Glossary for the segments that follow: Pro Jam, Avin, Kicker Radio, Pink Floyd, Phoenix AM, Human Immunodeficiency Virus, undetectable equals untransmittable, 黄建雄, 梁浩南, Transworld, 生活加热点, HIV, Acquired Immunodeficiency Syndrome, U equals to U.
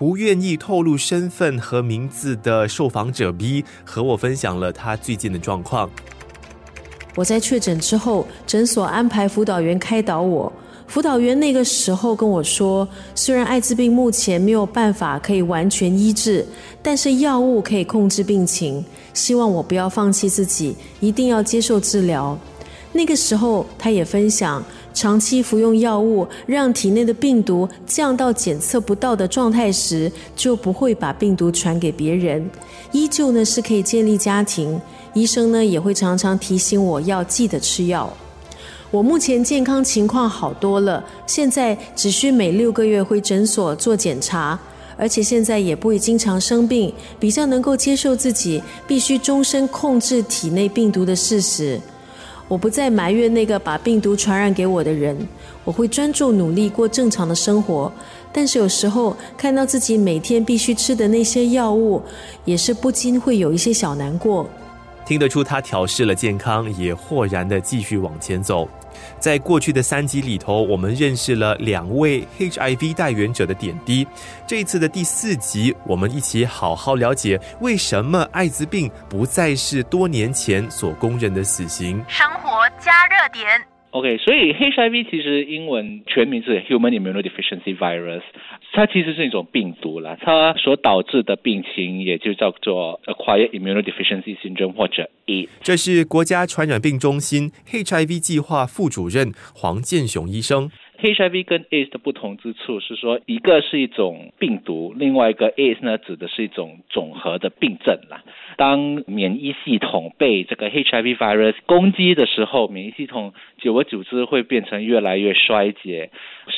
不愿意透露身份和名字的受访者 B 和我分享了他最近的状况。我在确诊之后，诊所安排辅导员开导我。辅导员那个时候跟我说，虽然艾滋病目前没有办法可以完全医治，但是药物可以控制病情，希望我不要放弃自己，一定要接受治疗。那个时候他也分享，长期服用药物让体内的病毒降到检测不到的状态时，就不会把病毒传给别人，依旧呢是可以建立家庭。医生呢也会常常提醒我要记得吃药。我目前健康情况好多了，现在只需每6个月回诊所做检查，而且现在也不会经常生病，比较能够接受自己必须终身控制体内病毒的事实。我不再埋怨那个把病毒传染给我的人，我会专注努力过正常的生活。但是有时候看到自己每天必须吃的那些药物，也是不禁会有一些小难过。听得出他调试了健康，也豁然地继续往前走。在过去的3集里头，我们认识了2位 HIV 带源者的点滴。这一次的第4集，我们一起好好了解为什么艾滋病不再是多年前所公认的死刑。生活加热点。OK， 所以 HIV 其实英文全名是 Human Immunodeficiency Virus， 它其实是一种病毒啦，它所导致的病情也就叫做 Acquired Immunodeficiency Syndrome 或者 AIDS。 这是国家传染病中心 HIV 计划副主任黄建雄医生。HIV 跟 AIDS 的不同之处是说，一个是一种病毒，另外一个 AIDS 呢指的是一种总和的病症啦。当免疫系统被这个 HIV virus 攻击的时候，免疫系统久而久之会变成越来越衰竭，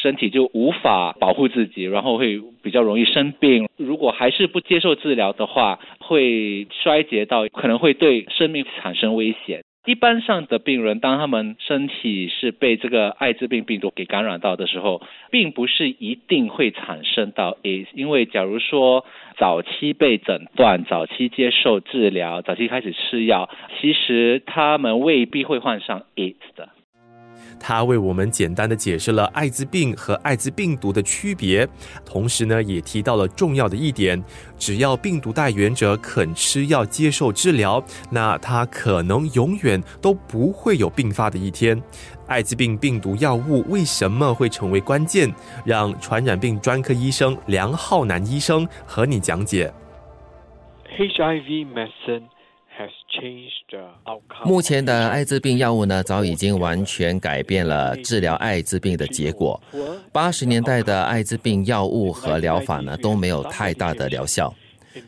身体就无法保护自己，然后会比较容易生病。如果还是不接受治疗的话，会衰竭到可能会对生命产生危险。一般上的病人，当他们身体是被这个艾滋病病毒给感染到的时候，并不是一定会产生到 AIDS， 因为假如说早期被诊断，早期接受治疗，早期开始吃药，其实他们未必会患上 AIDS 的。他为我们简单的解释了艾滋病和艾滋病毒的区别，同时呢也提到了重要的一点，只要病毒带源者肯吃药接受治疗，那他可能永远都不会有病发的一天。艾滋病病毒药物为什么会成为关键？让传染病专科医生梁浩南医生和你讲解。 HIV medicine目前的艾滋病药物呢，早已经完全改变了治疗艾滋病的结果。80年代的艾滋病药物和疗法呢，都没有太大的疗效。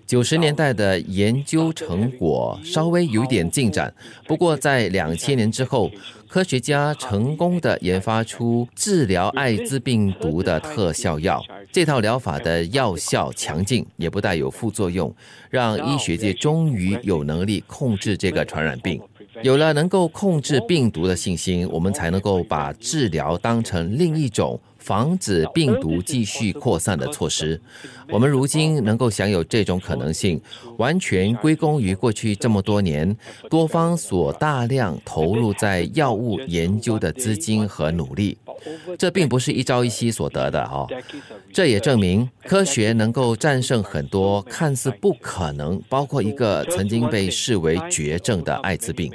90年代的研究成果稍微有点进展，不过在2000年之后，科学家成功的研发出治疗艾滋病毒的特效药。这套疗法的药效强劲，也不带有副作用，让医学界终于有能力控制这个传染病。有了能够控制病毒的信心，我们才能够把治疗当成另一种防止病毒继续扩散的措施。我们如今能够享有这种可能性，完全归功于过去这么多年多方所大量投入在药物研究的资金和努力。这并不是一朝一夕所得的哦。这也证明科学能够战胜很多看似不可能，包括一个曾经被视为绝症的艾滋病。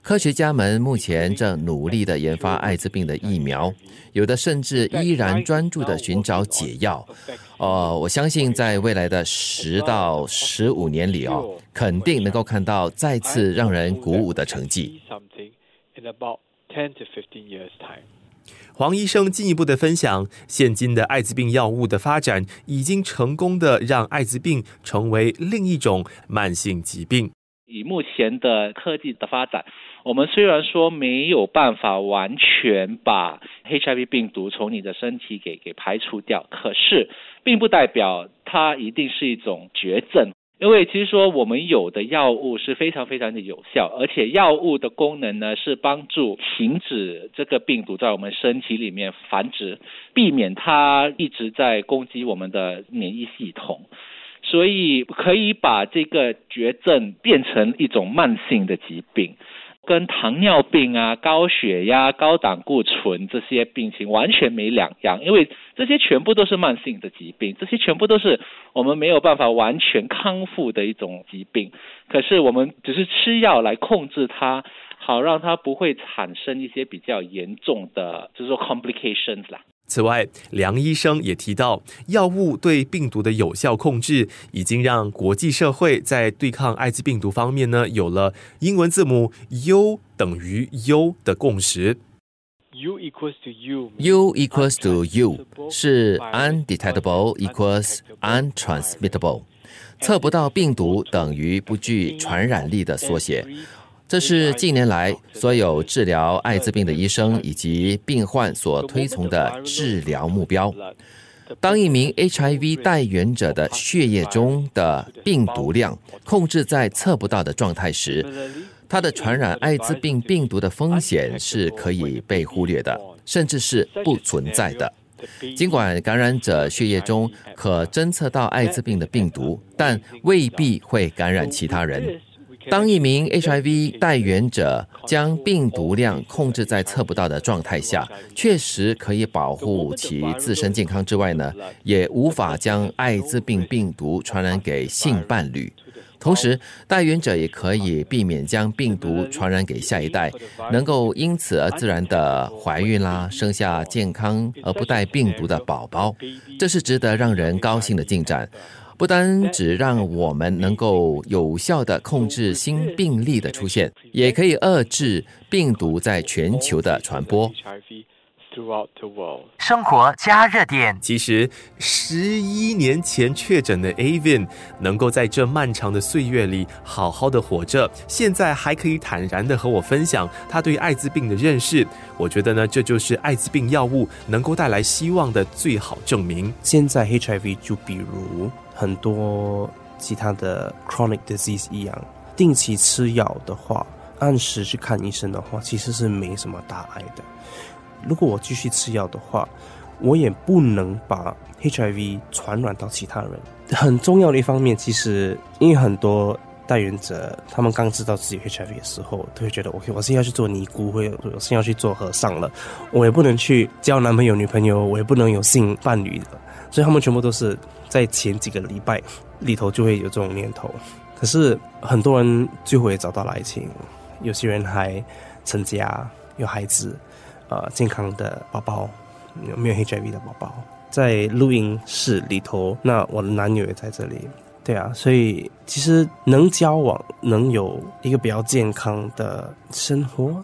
科学家们目前正努力地研发艾滋病的疫苗，有的甚至依然专注地寻找解药。我相信在未来的10到15年里哦，肯定能够看到再次让人鼓舞的成绩。黄医生进一步的分享，现今的艾滋病药物的发展已经成功地让艾滋病成为另一种慢性疾病。以目前的科技的发展，我们虽然说没有办法完全把 HIV 病毒从你的身体给排除掉，可是并不代表它一定是一种绝症。因为其实说我们有的药物是非常非常的有效，而且药物的功能呢是帮助停止这个病毒在我们身体里面繁殖，避免它一直在攻击我们的免疫系统。所以可以把这个绝症变成一种慢性的疾病。跟糖尿病啊、高血压、高胆固醇这些病情完全没两样，因为这些全部都是慢性的疾病，这些全部都是我们没有办法完全康复的一种疾病，可是我们只是吃药来控制它，好让它不会产生一些比较严重的就是说 complications 啦。此外，梁医生也提到，药物对病毒的有效控制已经让国际社会在对抗艾滋病毒方面呢，有了英文字母 U 等于 U 的共识。U equals to U, U equals to U 是 undetectable equals untransmittable， 测不到病毒等于不具传染力的缩写。这是近年来所有治疗艾滋病的医生以及病患所推崇的治疗目标。当一名 HIV 带源者的血液中的病毒量控制在测不到的状态时，他的传染艾滋病病毒的风险是可以被忽略的，甚至是不存在的。尽管感染者血液中可侦测到艾滋病的病毒，但未必会感染其他人。当一名 HIV 带源者将病毒量控制在测不到的状态下，确实可以保护其自身健康之外呢，也无法将艾滋病病毒传染给性伴侣。同时，带源者也可以避免将病毒传染给下一代，能够因此而自然地怀孕啦，生下健康而不带病毒的宝宝。这是值得让人高兴的进展。不单只让我们能够有效地控制新病例的出现，也可以遏制病毒在全球的传播。生活加热点，其实11年前确诊的 Avin 能够在这漫长的岁月里好好的活着，现在还可以坦然的和我分享他对艾滋病的认识。我觉得呢，这就是艾滋病药物能够带来希望的最好证明。现在 HIV 就比如很多其他的 chronic disease 一样，定期吃药的话，按时去看医生的话，其实是没什么大碍的。如果我继续吃药的话，我也不能把 HIV 传染到其他人。很重要的一方面，其实因为很多带源者他们刚知道自己 HIV 的时候，都会觉得 OK， 我现在要去做尼姑，我现在要去做和尚了，我也不能去交男朋友女朋友，我也不能有性伴侣了，所以他们全部都是在前几个礼拜里头就会有这种念头。可是很多人最后也找到了爱情，有些人还成家有孩子，健康的宝宝，没有 HIV 的宝宝。在录音室里头，那我的男友也在这里，对啊，所以其实能交往，能有一个比较健康的生活，